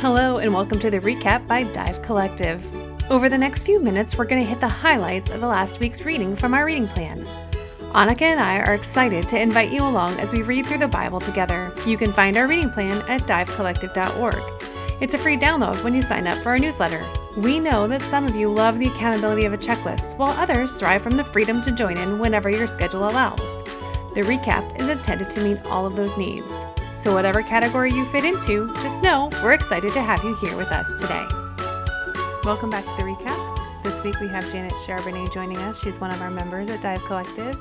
Hello and welcome to the recap by Dive Collective. Over the next few minutes, we're going to hit the highlights of the last week's reading from our reading plan. Annika and I are excited to invite you along as we read through the Bible together. You can find our reading plan at divecollective.org. It's a free download when you sign up for our newsletter. We know that some of you love the accountability of a checklist, while others thrive from the freedom to join in whenever your schedule allows. The recap is intended to meet all of those needs. So whatever category you fit into, just know we're excited to have you here with us today. Welcome back to the recap. This week we have Janet Charbonnet joining us. She's one of our members at Dive Collective.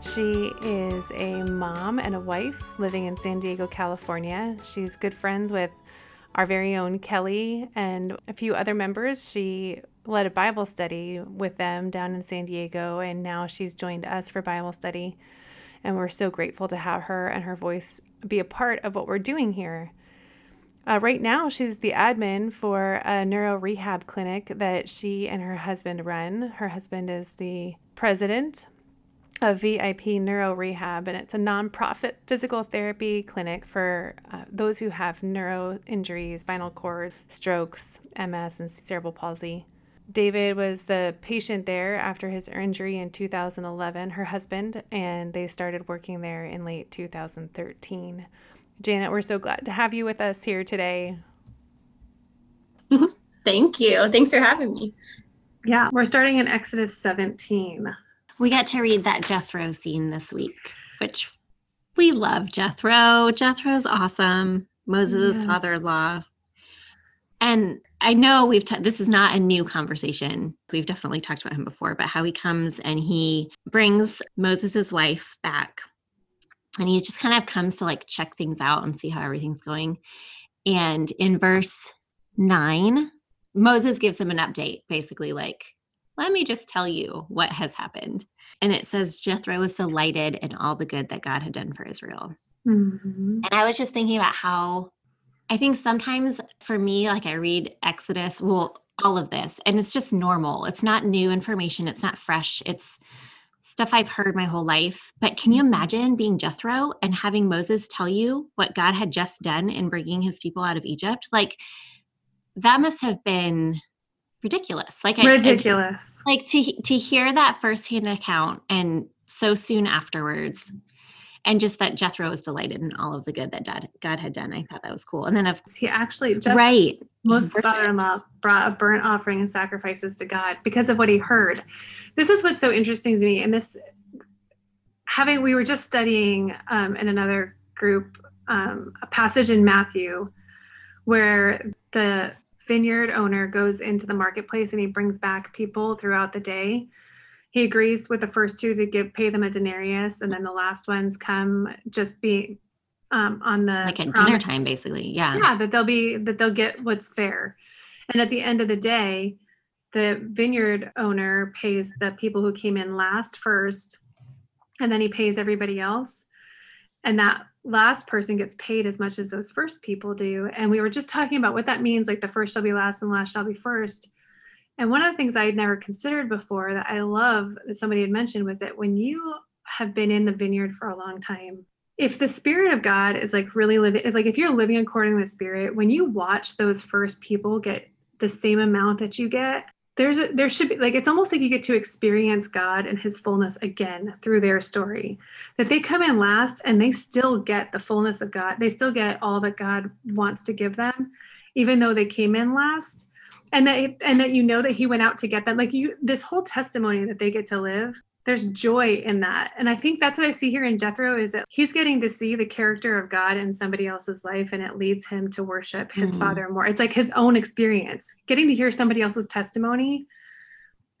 She is a mom and a wife living in San Diego, California. She's good friends with our very own Kelly and a few other members. She led a Bible study with them down in San Diego, and now she's joined us for Bible study. And we're so grateful to have her and her voice be a part of what we're doing here. Right now, she's the admin for a neuro rehab clinic that she and her husband run. Her husband is the president of VIP Neuro Rehab, and it's a nonprofit physical therapy clinic for those who have neuro injuries, spinal cord, strokes, MS, and cerebral palsy. David was the patient there after his injury in 2011, her husband, and they started working there in late 2013. Janet, we're so glad to have you with us here today. Thank you. Thanks for having me. Yeah, we're starting in Exodus 17. We got to read that Jethro scene this week, which we love Jethro. Jethro's awesome. Moses' yes. father-in-law. And I know this is not a new conversation. We've definitely talked about him before, but how he comes and he brings Moses' wife back, and he just kind of comes to like check things out and see how everything's going. And in verse 9, Moses gives him an update, basically like, let me just tell you what has happened. And it says, Jethro was delighted in all the good that God had done for Israel. Mm-hmm. And I was just thinking about how I think sometimes for me, like I read Exodus, well, all of this, and it's just normal. It's not new information. It's not fresh. It's stuff I've heard my whole life. But can you imagine being Jethro and having Moses tell you what God had just done in bringing his people out of Egypt? Like, that must have been ridiculous. Like ridiculous. Like to hear that firsthand account and so soon afterwards. And just that Jethro was delighted in all of the good that God had done. I thought that was cool. And then he actually, right. Moses' father-in-law brought a burnt offering and sacrifices to God because of what he heard. This is what's so interesting to me. And we were just studying in another group, a passage in Matthew where the vineyard owner goes into the marketplace and he brings back people throughout the day. He agrees with the first two to pay them a denarius, and then the last ones come just be on the like at dinner time, basically. Yeah, that they'll get what's fair, and at the end of the day, the vineyard owner pays the people who came in last first, and then he pays everybody else, and that last person gets paid as much as those first people do. And we were just talking about what that means, like the first shall be last and last shall be first. And one of the things I had never considered before that I love that somebody had mentioned was that when you have been in the vineyard for a long time, if the Spirit of God is like really living, like if you're living according to the Spirit, when you watch those first people get the same amount that you get, there should be like, it's almost like you get to experience God and his fullness again through their story, that they come in last and they still get the fullness of God. They still get all that God wants to give them, even though they came in last. And that you know that he went out to get them, like you, this whole testimony that they get to live, there's joy in that. And I think that's what I see here in Jethro is that he's getting to see the character of God in somebody else's life, and it leads him to worship his father more. It's like his own experience, getting to hear somebody else's testimony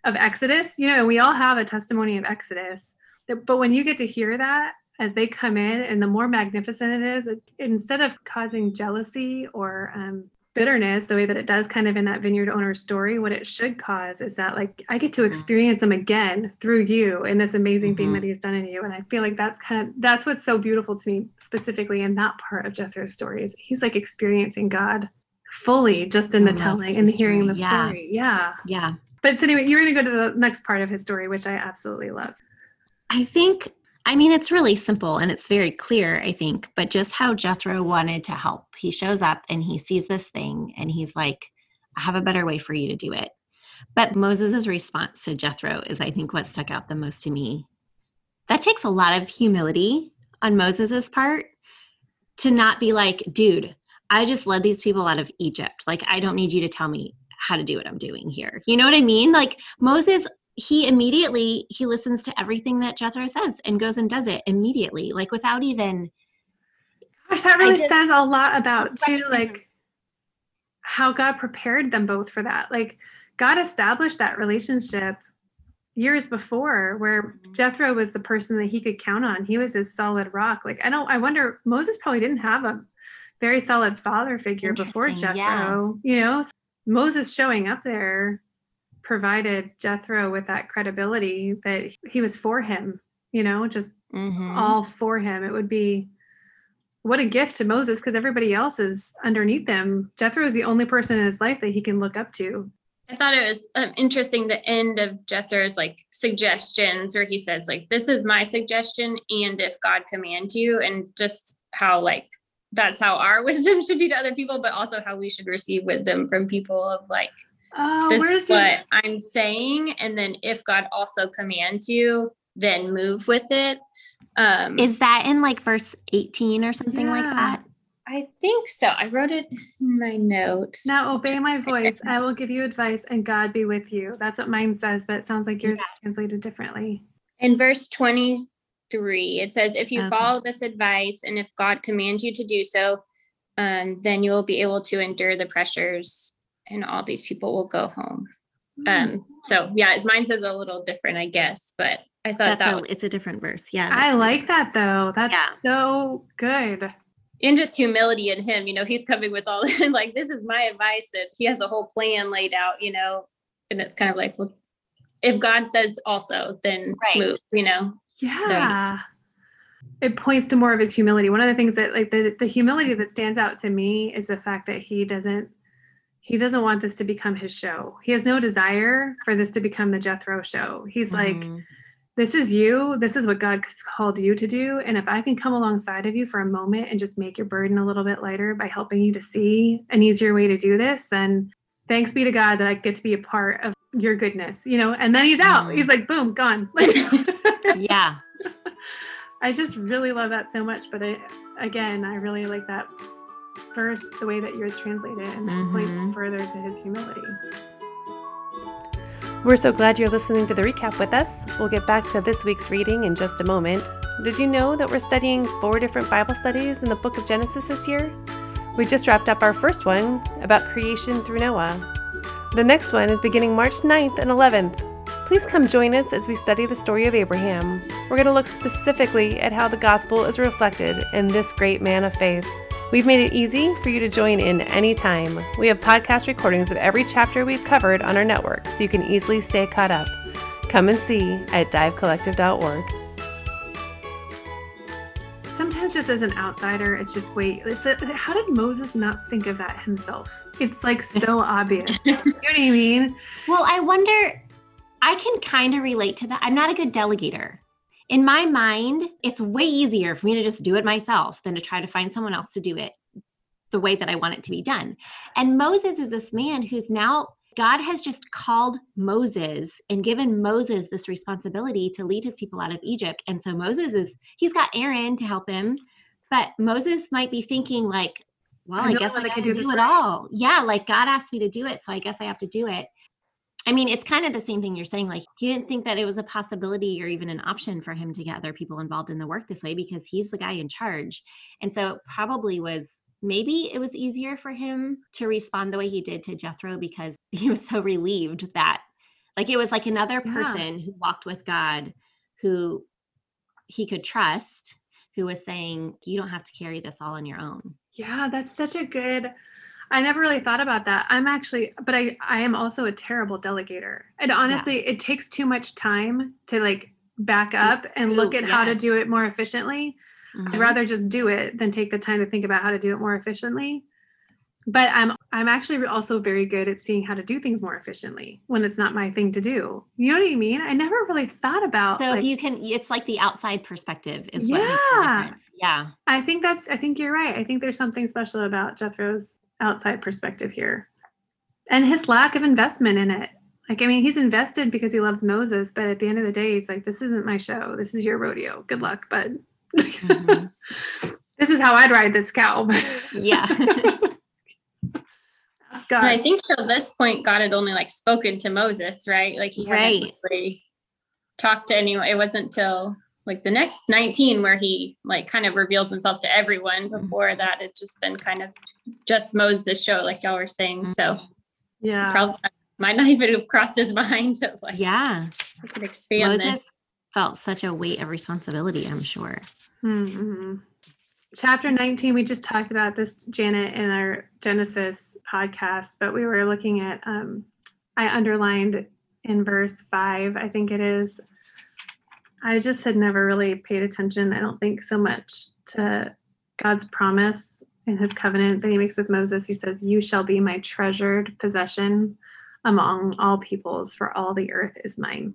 of Exodus. You know, we all have a testimony of Exodus, but when you get to hear that as they come in, and the more magnificent it is, instead of causing jealousy or bitterness, the way that it does kind of in that vineyard owner story, what it should cause is that like, I get to experience him again through you in this amazing thing that he's done in you. And I feel like that's what's so beautiful to me specifically in that part of Jethro's story is he's like experiencing God fully just in the telling and the hearing the story. Yeah. But so anyway, you're going to go to the next part of his story, which I absolutely love. I think I mean, it's really simple and it's very clear, I think, but just how Jethro wanted to help. He shows up and he sees this thing and he's like, I have a better way for you to do it. But Moses's response to Jethro is, I think, what stuck out the most to me. That takes a lot of humility on Moses's part to not be like, dude, I just led these people out of Egypt. Like, I don't need you to tell me how to do what I'm doing here. You know what I mean? Like, Moses, he listens to everything that Jethro says and goes and does it immediately, like without even. Gosh, that really says a lot about too, like how God prepared them both for that. Like, God established that relationship years before where Jethro was the person that he could count on. He was his solid rock. Like, I wonder, Moses probably didn't have a very solid father figure before Jethro, you know, so Moses showing up there provided Jethro with that credibility that he was for him, you know, just all for him. It would be, what a gift to Moses, because everybody else is underneath them. Jethro is the only person in his life that he can look up to. I thought it was interesting, the end of Jethro's like suggestions, where he says like, this is my suggestion, and if God commands you, and just how like, that's how our wisdom should be to other people, but also how we should receive wisdom from people of like, this is what I'm saying. And then if God also commands you, then move with it. Is that in like verse 18 or something like that? I think so. I wrote it in my notes. Now obey my voice. I will give you advice and God be with you. That's what mine says, but it sounds like yours is translated differently. In verse 23, it says, if you follow this advice and if God commands you to do so, then you will be able to endure the pressures and all these people will go home. So yeah, mine says a little different, I guess, but I thought it's a different verse. Yeah. I like that though. That's so good. And just humility in him, you know, he's coming with all like, this is my advice, that he has a whole plan laid out, you know, and it's kind of like, well, if God says also, then move, you know? Yeah. So. It points to more of his humility. One of the things that like the humility that stands out to me is the fact that he doesn't want this to become his show. He has no desire for this to become the Jethro show. He's like, this is you. This is what God called you to do. And if I can come alongside of you for a moment and just make your burden a little bit lighter by helping you to see an easier way to do this, then thanks be to God that I get to be a part of your goodness, you know? And then he's out. He's like, boom, gone. Like, yeah. I just really love that so much. But I really like that verse, the way that yours translated, and that points further to his humility. We're so glad you're listening to the recap with us. We'll get back to this week's reading in just a moment. Did you know that we're studying 4 different Bible studies in the book of Genesis this year? We just wrapped up our first one about creation through Noah. The next one is beginning March 9th and 11th. Please come join us as we study the story of Abraham. We're going to look specifically at how the gospel is reflected in this great man of faith. We've made it easy for you to join in anytime. We have podcast recordings of every chapter we've covered on our network, so you can easily stay caught up. Come and see at divecollective.org. Sometimes just as an outsider, it's just, how did Moses not think of that himself? It's like so obvious. You know what I mean? Well, I wonder, I can kind of relate to that. I'm not a good delegator. In my mind, it's way easier for me to just do it myself than to try to find someone else to do it the way that I want it to be done. And Moses is this man who's now, God has just called Moses and given Moses this responsibility to lead his people out of Egypt. And so he's got Aaron to help him, but Moses might be thinking like, well, I guess I can do it all. Yeah, like God asked me to do it, so I guess I have to do it. I mean, it's kind of the same thing you're saying. Like, he didn't think that it was a possibility or even an option for him to get other people involved in the work this way, because he's the guy in charge. And so it probably was, maybe it was easier for him to respond the way he did to Jethro, because he was so relieved that like, it was like another person who walked with God, who he could trust, who was saying, you don't have to carry this all on your own. Yeah, that's such a good... I never really thought about that. I am also a terrible delegator. And honestly, it takes too much time to like back up and look at how to do it more efficiently. I'd rather just do it than take the time to think about how to do it more efficiently. But I'm actually also very good at seeing how to do things more efficiently when it's not my thing to do. You know what I mean? I never really thought about. So if you can, it's like the outside perspective is what makes the difference. Yeah. I think you're right. I think there's something special about Jethro's outside perspective here and his lack of investment in it. Like, I mean, he's invested because he loves Moses, but at the end of the day, he's like, this isn't my show. This is your rodeo. Good luck, bud. Mm-hmm. This is how I'd ride this cow. Yeah. And I think till this point, God had only like spoken to Moses, right? Like he hadn't really talked to anyone. It wasn't till like the next 19 where he like kind of reveals himself to everyone. Before that, it's just been kind of just Moses' show, like y'all were saying. So yeah, probably might not even have crossed his mind of like, yeah, I could expand Moses this. Felt such a weight of responsibility, I'm sure. Mm-hmm. Chapter 19, we just talked about this, Janet, in our Genesis podcast, but we were looking at, I underlined in verse 5, I think it is. I just had never really paid attention, I don't think so much, to God's promise in his covenant that he makes with Moses. He says, you shall be my treasured possession among all peoples, for all the earth is mine.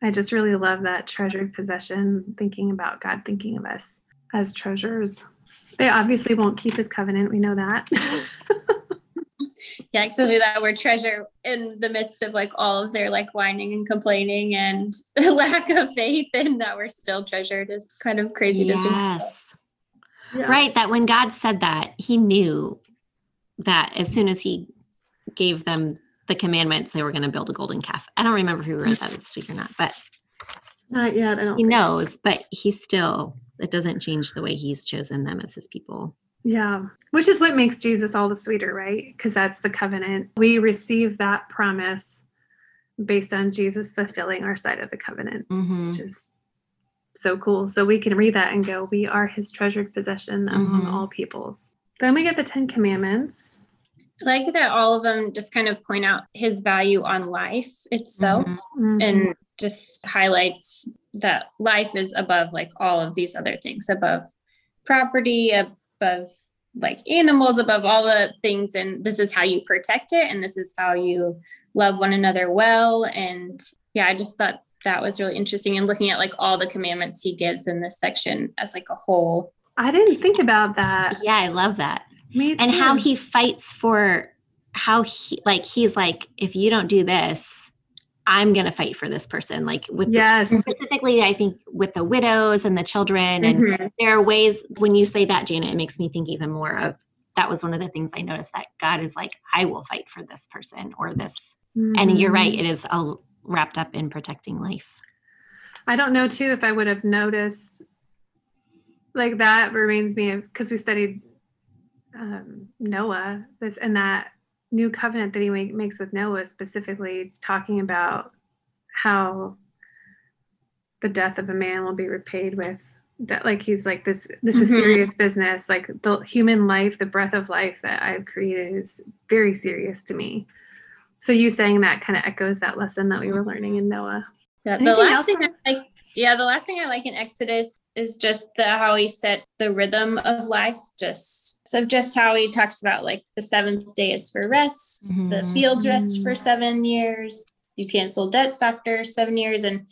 I just really love that treasured possession, thinking about God thinking of us as treasures. They obviously won't keep his covenant. We know that. Yeah, especially that word treasure in the midst of like all of their like whining and complaining and lack of faith, and that we're still treasured is kind of crazy to think about. Yeah. Right. That when God said that, he knew that as soon as he gave them the commandments, they were going to build a golden calf. I don't remember who wrote that this week or not, but not yet. I don't. He knows, but he still. It doesn't change the way he's chosen them as his people. Yeah. Which is what makes Jesus all the sweeter, right? Because that's the covenant. We receive that promise based on Jesus fulfilling our side of the covenant, which is so cool. So we can read that and go, we are his treasured possession among all peoples. Then we get the 10 commandments. I like that all of them just kind of point out his value on life itself and just highlights that life is above like all of these other things, above property, above like animals, above all the things. And this is how you protect it. And this is how you love one another well. And yeah, I just thought that was really interesting. And looking at like all the commandments he gives in this section as like a whole. I didn't think about that. Yeah, I love that. Me too. And how he fights for how he, like, he's like, if you don't do this, I'm going to fight for this person. Like with specifically, I think with the widows and the children and there are ways when you say that, Janet, it makes me think even more of, that was one of the things I noticed that God is like, I will fight for this person or this. And you're right. It is all wrapped up in protecting life. I don't know too, if I would have noticed like that reminds me of, cause we studied Noah this and that, new covenant that he makes with Noah specifically, it's talking about how the death of a man will be repaid with death. Like he's like, this is serious business. Like the human life, the breath of life that I've created is very serious to me. So you saying that kind of echoes that lesson that we were learning in Noah. Yeah, the last thing I like in Exodus is just how he set the rhythm of life, just how he talks about like the seventh day is for rest, the fields rest for 7 years, you cancel debts after 7 years. And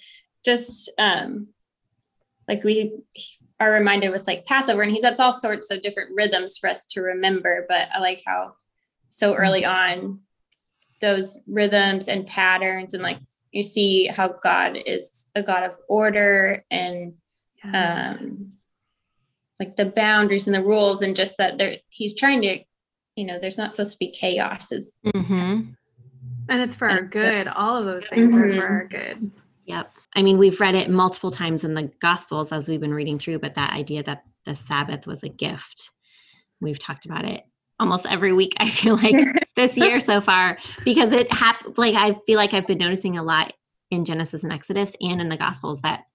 just like we are reminded with like Passover, and he sets all sorts of different rhythms for us to remember. But I like how so early on those rhythms and patterns, and like you see how God is a God of order and like the boundaries and the rules, and just that there, he's trying to, you know, there's not supposed to be chaos. And it's for our good. All of those things are for our good. Yep. I mean, we've read it multiple times in the Gospels as we've been reading through, but that idea that the Sabbath was a gift, we've talked about it almost every week, I feel like, this year so far, because it happened, like, I feel like I've been noticing a lot in Genesis and Exodus and in the Gospels that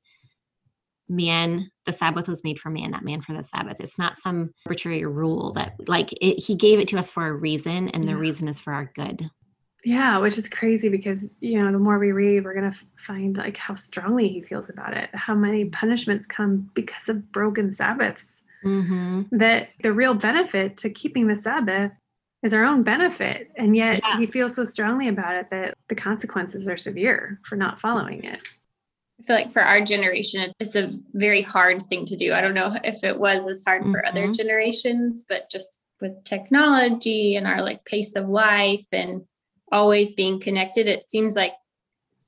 man, the Sabbath was made for man, not man for the Sabbath. It's not some arbitrary rule that like he gave it to us for a reason, and the reason is for our good. Yeah, which is crazy because, you know, the more we read, we're going to find like how strongly he feels about it, how many punishments come because of broken Sabbaths, that the real benefit to keeping the Sabbath is our own benefit. And yet he feels so strongly about it that the consequences are severe for not following it. I feel like for our generation, it's a very hard thing to do. I don't know if it was as hard for other generations, but just with technology and our like pace of life and always being connected, it seems like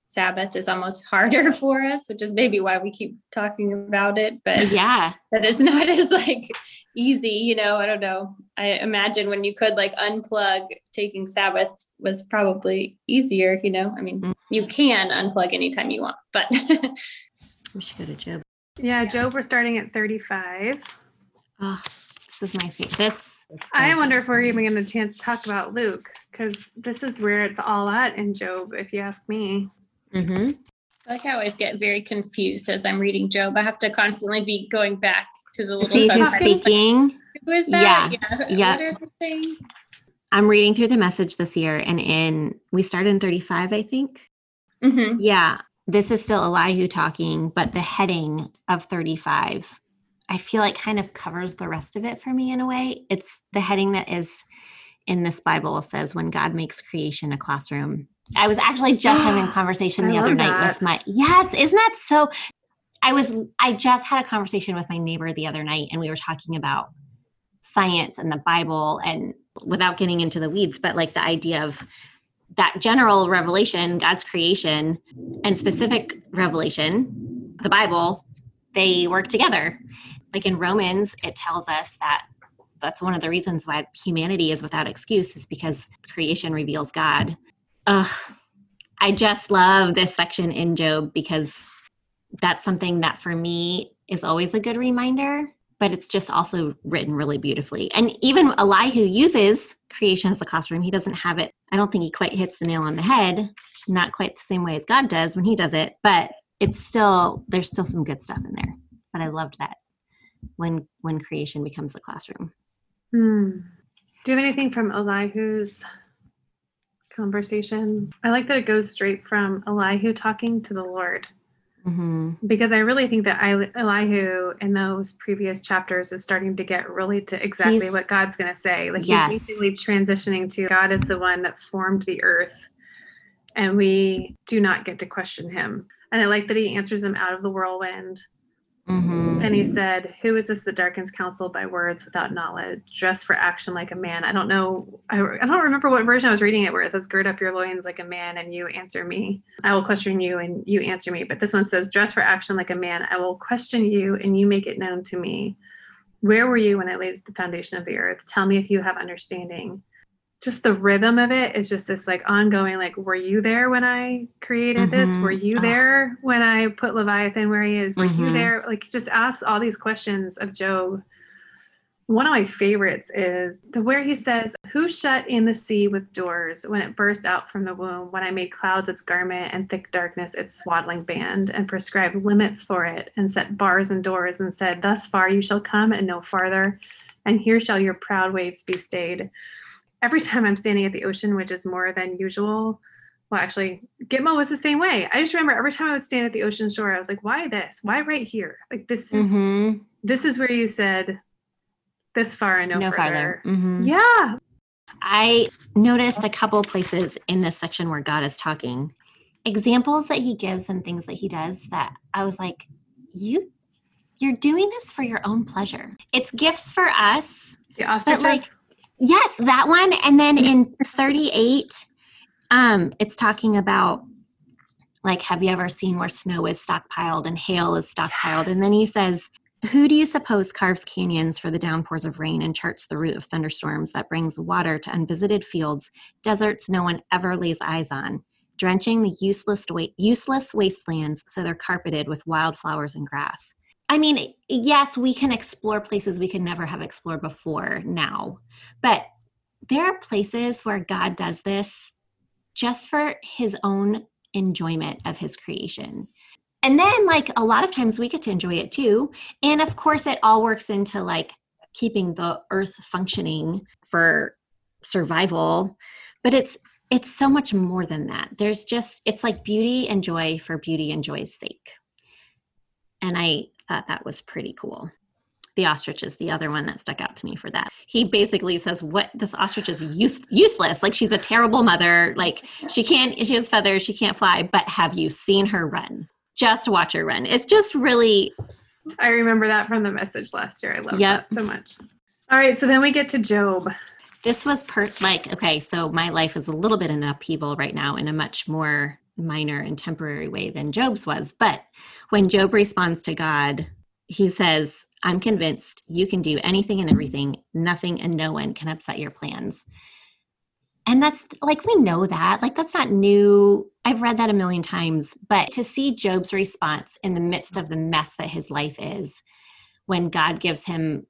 Sabbath is almost harder for us, which is maybe why we keep talking about it, but that it's not as like easy, you know, I don't know. I imagine when you could like unplug, taking Sabbath was probably easier, you know, I mean, you can unplug anytime you want, but. We should go to Job. Yeah. Job, we're starting at 35. Oh, this is my favorite. I wonder if we're even getting a chance to talk about Luke, because this is where it's all at in Job, if you ask me. Mm-hmm. Like I always get very confused as I'm reading Job. I have to constantly be going back to the little speaking. Who is that? Yeah. I'm reading through the Message this year, and we started in 35, I think. Mm-hmm. Yeah, this is still Elihu talking, but the heading of 35, I feel like kind of covers the rest of it for me in a way. It's the heading that is in this Bible says, "When God makes creation a classroom." I was actually just having a conversation the other night with my, isn't that so? I just had a conversation with my neighbor the other night, and we were talking about science and the Bible, and without getting into the weeds, but like the idea of that general revelation, God's creation, and specific revelation, the Bible, they work together. Like in Romans, it tells us that that's one of the reasons why humanity is without excuse, is because creation reveals God. I just love this section in Job, because that's something that for me is always a good reminder, but it's just also written really beautifully. And even Elihu uses creation as a classroom. He doesn't have it. I don't think he quite hits the nail on the head, not quite the same way as God does when he does it, but it's still, there's still some good stuff in there. But I loved that when creation becomes a classroom. Do you have anything from Elihu's conversation? I like that it goes straight from Elihu talking to the Lord, because I really think that Elihu in those previous chapters is starting to get really to exactly what God's going to say. Like he's basically transitioning to God is the one that formed the earth, and we do not get to question him. And I like that he answers him out of the whirlwind. And he said, "Who is this that darkens counsel by words without knowledge? Dress for action like a man." I don't know. I don't remember what version I was reading it where it says, "Gird up your loins like a man and you answer me. I will question you and you answer me." But this one says, "Dress for action like a man. I will question you and you make it known to me. Where were you when I laid the foundation of the earth? Tell me if you have understanding." Just the rhythm of it is just this like ongoing, like, were you there when I created this? Were you there when I put Leviathan where he is? Were you there? Like, just asks all these questions of Job. One of my favorites is where he says, "Who shut in the sea with doors when it burst out from the womb? When I made clouds its garment and thick darkness its swaddling band, and prescribed limits for it and set bars and doors and said, thus far you shall come and no farther, and here shall your proud waves be stayed." Every time I'm standing at the ocean, which is more than usual. Well, actually, Gitmo was the same way. I just remember every time I would stand at the ocean shore, I was like, why this? Why right here? Like this is where you said this far and no farther. Yeah. I noticed a couple places in this section where God is talking, examples that he gives and things that he does that I was like, you're doing this for your own pleasure. It's gifts for us. The ostriches. Yes, that one. And then in 38, it's talking about, like, have you ever seen where snow is stockpiled and hail is stockpiled? Yes. And then he says, "Who do you suppose carves canyons for the downpours of rain and charts the route of thunderstorms that brings water to unvisited fields, deserts no one ever lays eyes on, drenching the useless wastelands so they're carpeted with wildflowers and grass?" I mean, yes, we can explore places we could never have explored before now, but there are places where God does this just for his own enjoyment of his creation. And then, like, a lot of times we get to enjoy it too. And of course it all works into like keeping the earth functioning for survival, but it's so much more than that. There's just, it's like beauty and joy for beauty and joy's sake. And I thought that was pretty cool. The ostrich is the other one that stuck out to me for that. He basically says, what, this ostrich is useless. Like, she's a terrible mother. Like, she has feathers, she can't fly, but have you seen her run? Just watch her run. It's just really... I remember that from the message last year. I love that so much. All right. So then we get to Job. This was okay, so my life is a little bit in upheaval right now in a much more minor and temporary way than Job's was. But when Job responds to God, he says, I'm convinced you can do anything and everything. Nothing and no one can upset your plans. And that's like, we know that. Like, that's not new. I've read that a million times. But to see Job's response in the midst of the mess that his life is, when God gives him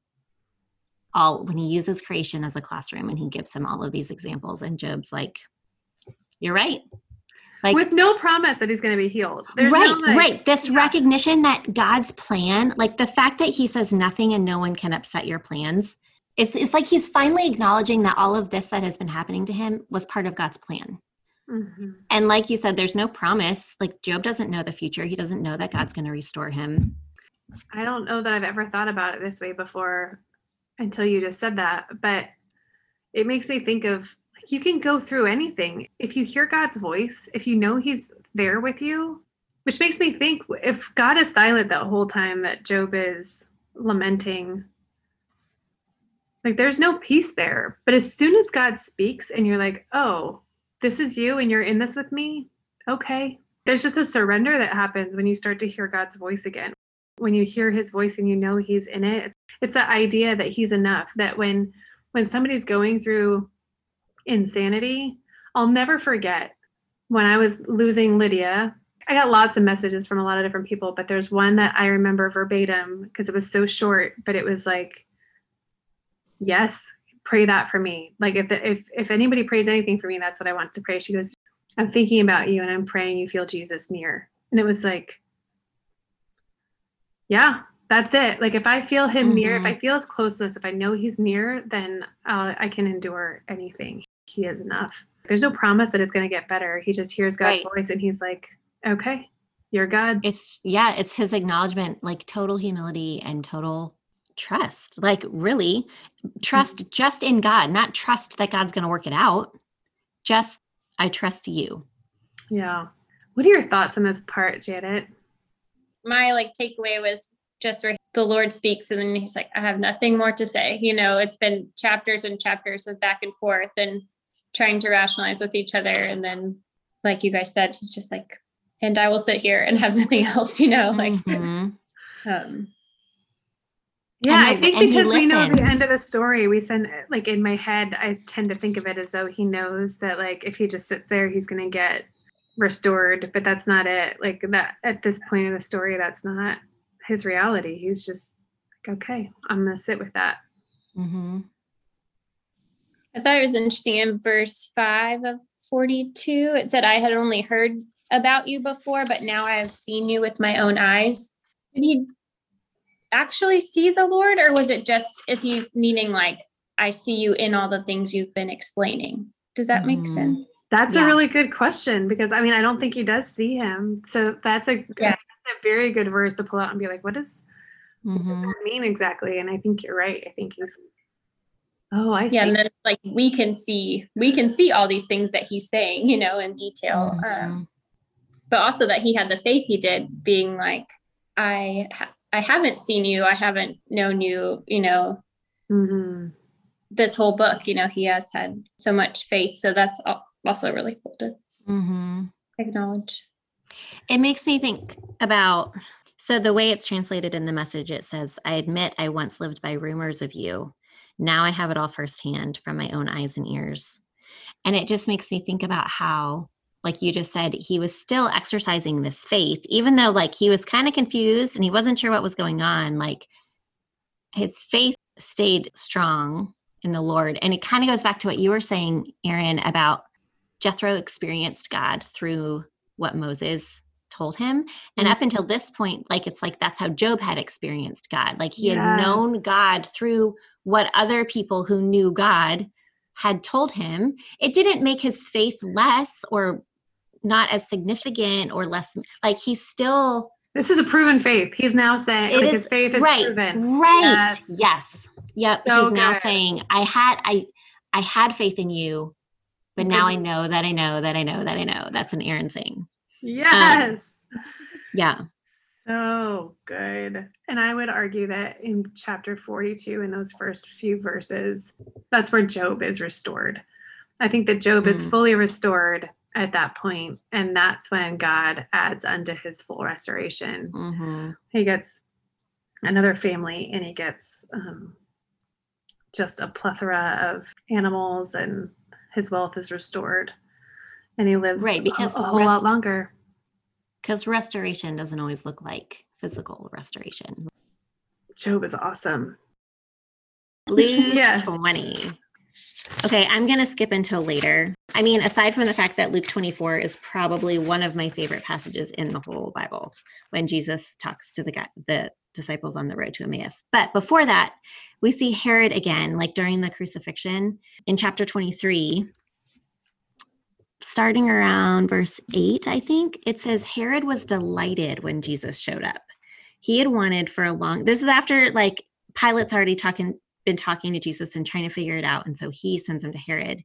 when he uses creation as a classroom and he gives him all of these examples, and Job's like, you're right. Like, with no promise that he's going to be healed. This recognition that God's plan, like the fact that he says nothing and no one can upset your plans. It's like he's finally acknowledging that all of this that has been happening to him was part of God's plan. Mm-hmm. And like you said, there's no promise. Like, Job doesn't know the future. He doesn't know that God's going to restore him. I don't know that I've ever thought about it this way before until you just said that. But it makes me think of, like, you can go through anything. If you hear God's voice, if you know he's there with you, which makes me think, if God is silent that whole time that Job is lamenting, like, there's no peace there. But as soon as God speaks and you're like, oh, this is you and you're in this with me. Okay. There's just a surrender that happens when you start to hear God's voice again. When you hear his voice and you know he's in it, it's that idea that he's enough, that when somebody's going through insanity, I'll never forget when I was losing Lydia, I got lots of messages from a lot of different people, but there's one that I remember verbatim because it was so short, but it was like, yes, pray that for me. Like, if anybody prays anything for me, that's what I want to pray. She goes, I'm thinking about you and I'm praying you feel Jesus near. And it was like, yeah, that's it. Like, if I feel him mm-hmm. near, if I feel his closeness, if I know he's near, then I can endure anything. He is enough. There's no promise that it's going to get better. He just hears God's voice and he's like, okay, you're God. It's his acknowledgement, like total humility and total trust, like really trust mm-hmm. just in God, not trust that God's going to work it out. Just, I trust you. Yeah. What are your thoughts on this part, Janet? My takeaway was just where the Lord speaks and then he's like, I have nothing more to say. You know, it's been chapters and chapters of back and forth and trying to rationalize with each other. And then, like you guys said, he's just like, and I will sit here and have nothing else, you know, like, mm-hmm. Yeah, I think because we know the end of the story, we send, like, in my head, I tend to think of it as though he knows that, like, if he just sits there, he's going to get restored, but that's not it. Like, that at this point in the story, that's not his reality. He's just like, okay, I'm going to sit with that. Mm-hmm. I thought it was interesting in verse 5 of 42, it said, I had only heard about you before, but now I have seen you with my own eyes. Did he actually see the Lord, or was it just, is he meaning like, I see you in all the things you've been explaining? Does that make sense? That's a really good question, because I mean, I don't think he does see him. So that's a very good verse to pull out and be like, what does that mean exactly? And I think you're right. I think he's, I see. Yeah, and then like, we can see all these things that he's saying, you know, in detail. Mm-hmm. But also that he had the faith he did, being like, I haven't seen you. I haven't known you, you know, mm-hmm. this whole book, you know, he has had so much faith. So that's also really cool to mm-hmm. acknowledge. It makes me think about, so the way it's translated in the message, it says, I admit I once lived by rumors of you. Now I have it all firsthand from my own eyes and ears. And it just makes me think about how, like you just said, he was still exercising this faith, even though like he was kind of confused and he wasn't sure what was going on. Like, his faith stayed strong in the Lord. And it kind of goes back to what you were saying, Erin, about Jethro experienced God through what Moses told him. And mm-hmm. up until this point, like, it's like, that's how Job had experienced God. Like, he had known God through what other people who knew God had told him. It didn't make his faith less or not as significant or less, like, he's still This is a proven faith. He's now saying it like is, his faith is right, proven. Right. Yes. Yep. So he's now saying, I had faith in you, but now I know that I know that I know that I know. That's an Aaron saying. Yes. Yeah. So good. And I would argue that in chapter 42, in those first few verses, that's where Job is restored. I think that Job is fully restored at that point, and that's when God adds unto his full restoration. Mm-hmm. He gets another family, and he gets just a plethora of animals, and his wealth is restored, and he lives a whole lot longer. Because restoration doesn't always look like physical restoration. Job is awesome. Luke 20. Okay, I'm going to skip until later. I mean, aside from the fact that Luke 24 is probably one of my favorite passages in the whole Bible, when Jesus talks to the disciples on the road to Emmaus. But before that, we see Herod again, like during the crucifixion in chapter 23, starting around verse 8, I think, it says, Herod was delighted when Jesus showed up. He had wanted for a long, this is after like Pilate's already been talking to Jesus and trying to figure it out. And so he sends him to Herod.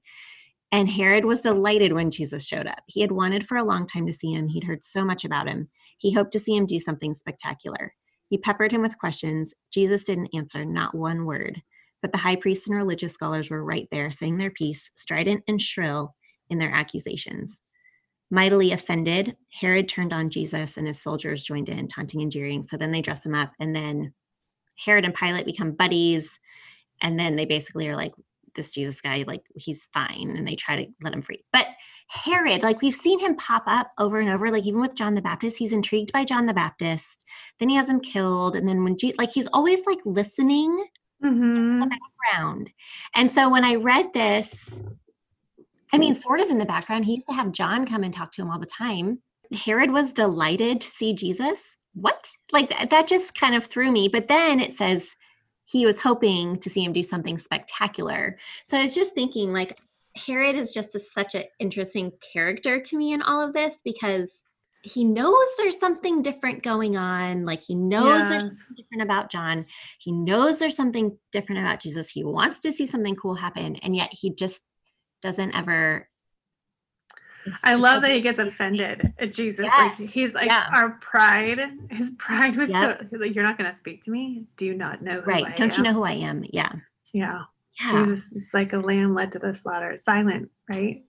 And Herod was delighted when Jesus showed up. He had wanted for a long time to see him. He'd heard so much about him. He hoped to see him do something spectacular. He peppered him with questions. Jesus didn't answer, not one word. But the high priests and religious scholars were right there saying their piece, strident and shrill in their accusations. Mightily offended, Herod turned on Jesus and his soldiers joined in, taunting and jeering. So then they dress him up, and then Herod and Pilate become buddies. And then they basically are like, this Jesus guy, like, he's fine. And they try to let him free. But Herod, like, we've seen him pop up over and over. Like, even with John the Baptist, he's intrigued by John the Baptist. Then he has him killed. And then when he's always like listening in the background. And so when I read this, I mean, sort of in the background, he used to have John come and talk to him all the time. Herod was delighted to see Jesus. What? Like, that just kind of threw me. But then it says, he was hoping to see him do something spectacular. So I was just thinking, like, Herod is just such an interesting character to me in all of this, because he knows there's something different going on. Like, he knows there's something different about John. He knows there's something different about Jesus. He wants to see something cool happen. And yet he just doesn't ever. I love that he gets offended at Jesus. Yes. Like, he's like, his pride was so, he's like, you're not going to speak to me. Do you not know who I am? Right. Don't you know who I am? Yeah. Jesus is like a lamb led to the slaughter. Silent, right?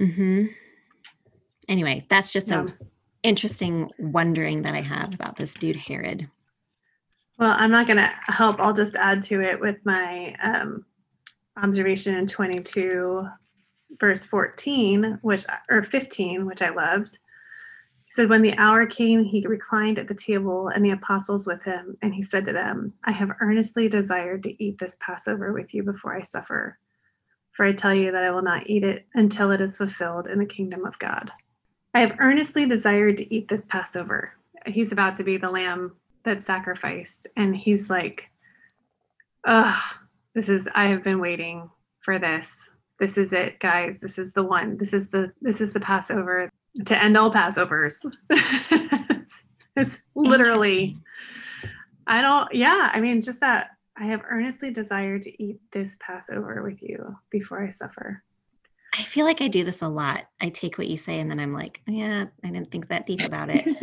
Mm-hmm. Anyway, that's just an interesting wondering that I have about this dude, Herod. Well, I'm not going to help. I'll just add to it with my observation in 22 verse 14, or 15, which I loved. He said, when the hour came, he reclined at the table and the apostles with him. And he said to them, I have earnestly desired to eat this Passover with you before I suffer. For I tell you that I will not eat it until it is fulfilled in the kingdom of God. I have earnestly desired to eat this Passover. He's about to be the lamb that's sacrificed. And he's like, I have been waiting for this. This is it, guys. This is the one. This is the Passover to end all Passovers. It's literally, just that I have earnestly desired to eat this Passover with you before I suffer. I feel like I do this a lot. I take what you say and then I'm like, yeah, I didn't think that deep about it.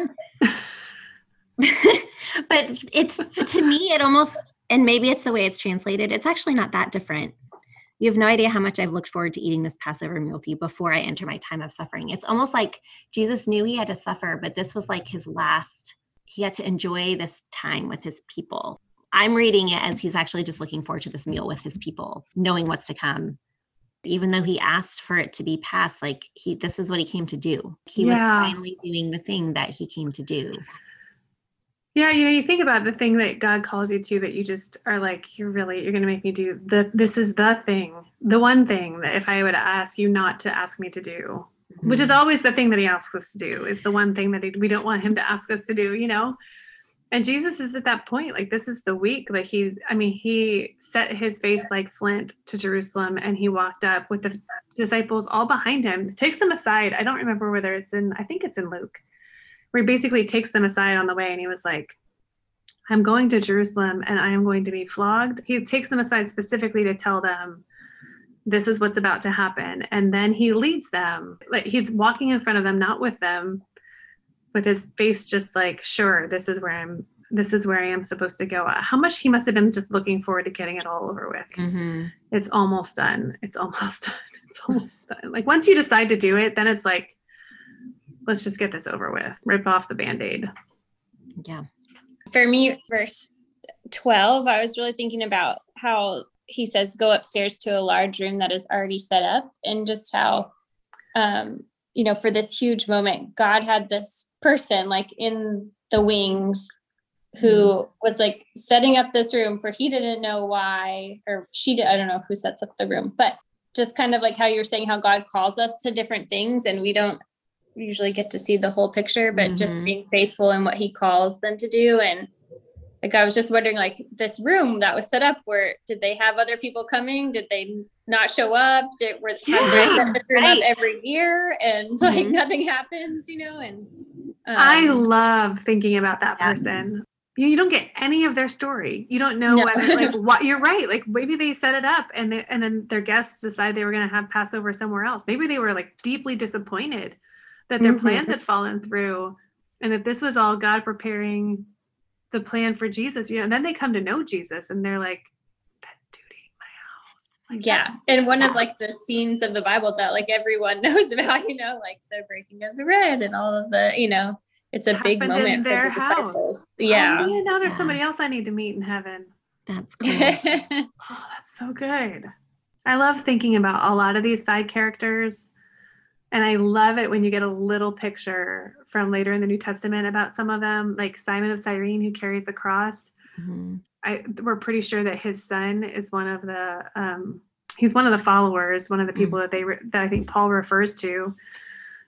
But it's, to me, it almost, and maybe it's the way it's translated, it's actually not that different. You have no idea how much I've looked forward to eating this Passover meal with you before I enter my time of suffering. It's almost like Jesus knew he had to suffer, but this was like his last, he had to enjoy this time with his people. I'm reading it as he's actually just looking forward to this meal with his people, knowing what's to come. Even though he asked for it to be past, like this is what he came to do. He was finally doing the thing that he came to do. Yeah, you think about the thing that God calls you to, that you just are like, you're going to make me do this is the thing, the one thing that if I would ask you not to ask me to do, which is always the thing that he asks us to do, is the one thing that we don't want him to ask us to do, And Jesus is at that point, like, this is the week. Like, he set his face like flint to Jerusalem, and he walked up with the disciples all behind him, takes them aside. I don't remember whether I think it's in Luke. where he basically takes them aside on the way and he was like, I'm going to Jerusalem and I am going to be flogged. He takes them aside specifically to tell them this is what's about to happen. And then he leads them. Like, he's walking in front of them, not with them, with his face just like, sure, this is where I am supposed to go. How much he must have been just looking forward to getting it all over with. Mm-hmm. It's almost done. Like, once you decide to do it, then it's like, let's just get this over with. Rip off the Band-Aid. Yeah. For me, verse 12, I was really thinking about how he says, go upstairs to a large room that is already set up. And just how, for this huge moment, God had this person like in the wings who was like setting up this room for, he didn't know why, or she did. I don't know who sets up the room, but just kind of like how you're saying, how God calls us to different things and we don't usually get to see the whole picture, but just being faithful in what he calls them to do. And like, I was just wondering, like, this room that was set up, where did they have other people coming? Did they not show up? Were they set up every year and like nothing happens, And I love thinking about that person. You don't get any of their story. You don't know whether, like, what, you're right. Like, maybe they set it up and then their guests decide they were going to have Passover somewhere else. Maybe they were like deeply disappointed that their plans had fallen through and that this was all God preparing the plan for Jesus, and then they come to know Jesus and they're like, that dude ate my house. Like, and one of like the scenes of the Bible that like everyone knows about, like the breaking of the bread and all of the, it's a big moment in their house. Yeah. Oh, now there's somebody else I need to meet in heaven. That's cool. That's so good. I love thinking about a lot of these side characters. And I love it when you get a little picture from later in the New Testament about some of them, like Simon of Cyrene, who carries the cross. Mm-hmm. We're pretty sure that his son is he's one of the followers, one of the people that I think Paul refers to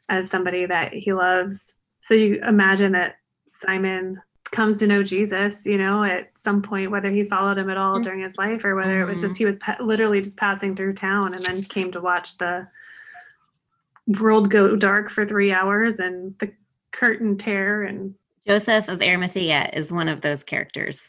as somebody that he loves. So you imagine that Simon comes to know Jesus, at some point, whether he followed him at all during his life or whether it was just, he was literally just passing through town and then came to watch the world go dark for 3 hours and the curtain tear. And Joseph of Arimathea is one of those characters.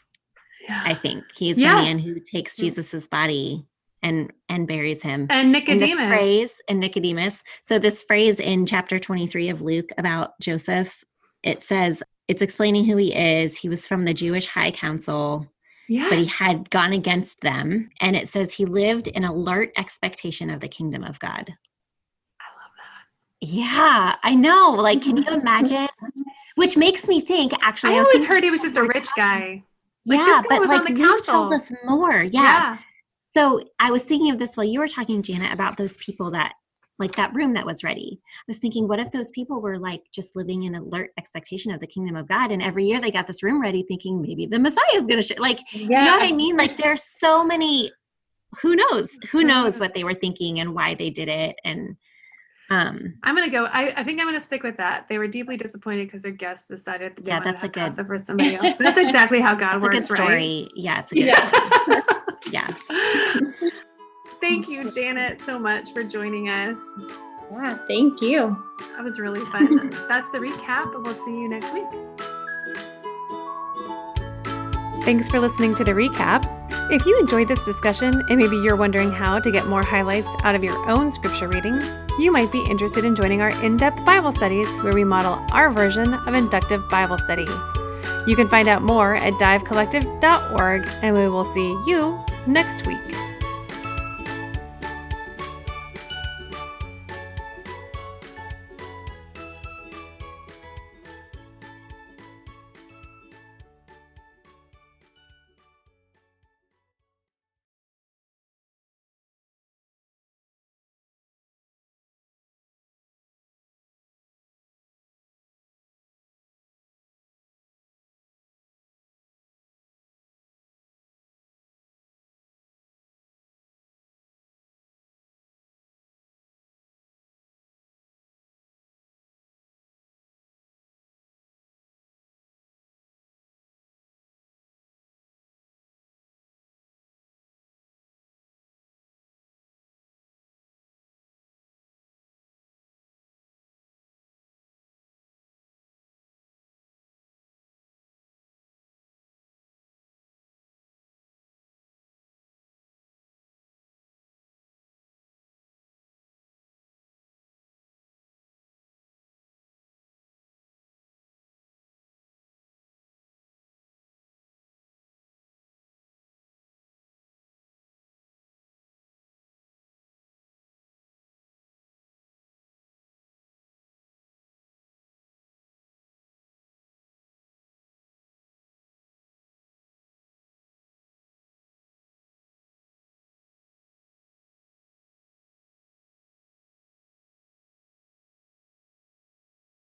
Yeah. I think he's the man who takes Jesus's body and buries him. And Nicodemus. So this phrase in chapter 23 of Luke about Joseph, it says, it's explaining who he is. He was from the Jewish high council. Yes. But he had gone against them. And it says he lived in alert expectation of the kingdom of God. Yeah, I know. Like, can you imagine? Which makes me think, actually. I always heard he was just a rich guy. Like, yeah, but like, Luke tells us more. Yeah. So I was thinking of this while you were talking, Janet, about those people that, like, that room that was ready. I was thinking, what if those people were like just living in alert expectation of the kingdom of God, and every year they got this room ready, thinking maybe the Messiah is going to show. Like, you know what I mean? Like, there's so many. Who knows what they were thinking and why they did it and. I'm going to go, I think I'm going to stick with that. They were deeply disappointed because their guests decided that's a good for somebody else. That's exactly how God works, right? It's a good story. Right? Yeah, it's a good story. Yeah. Thank you, Janet, so much for joining us. Yeah, thank you. That was really fun. That's the recap, and we'll see you next week. Thanks for listening to the recap. If you enjoyed this discussion, and maybe you're wondering how to get more highlights out of your own scripture reading, you might be interested in joining our in-depth Bible studies where we model our version of inductive Bible study. You can find out more at divecollective.org, and we will see you next week.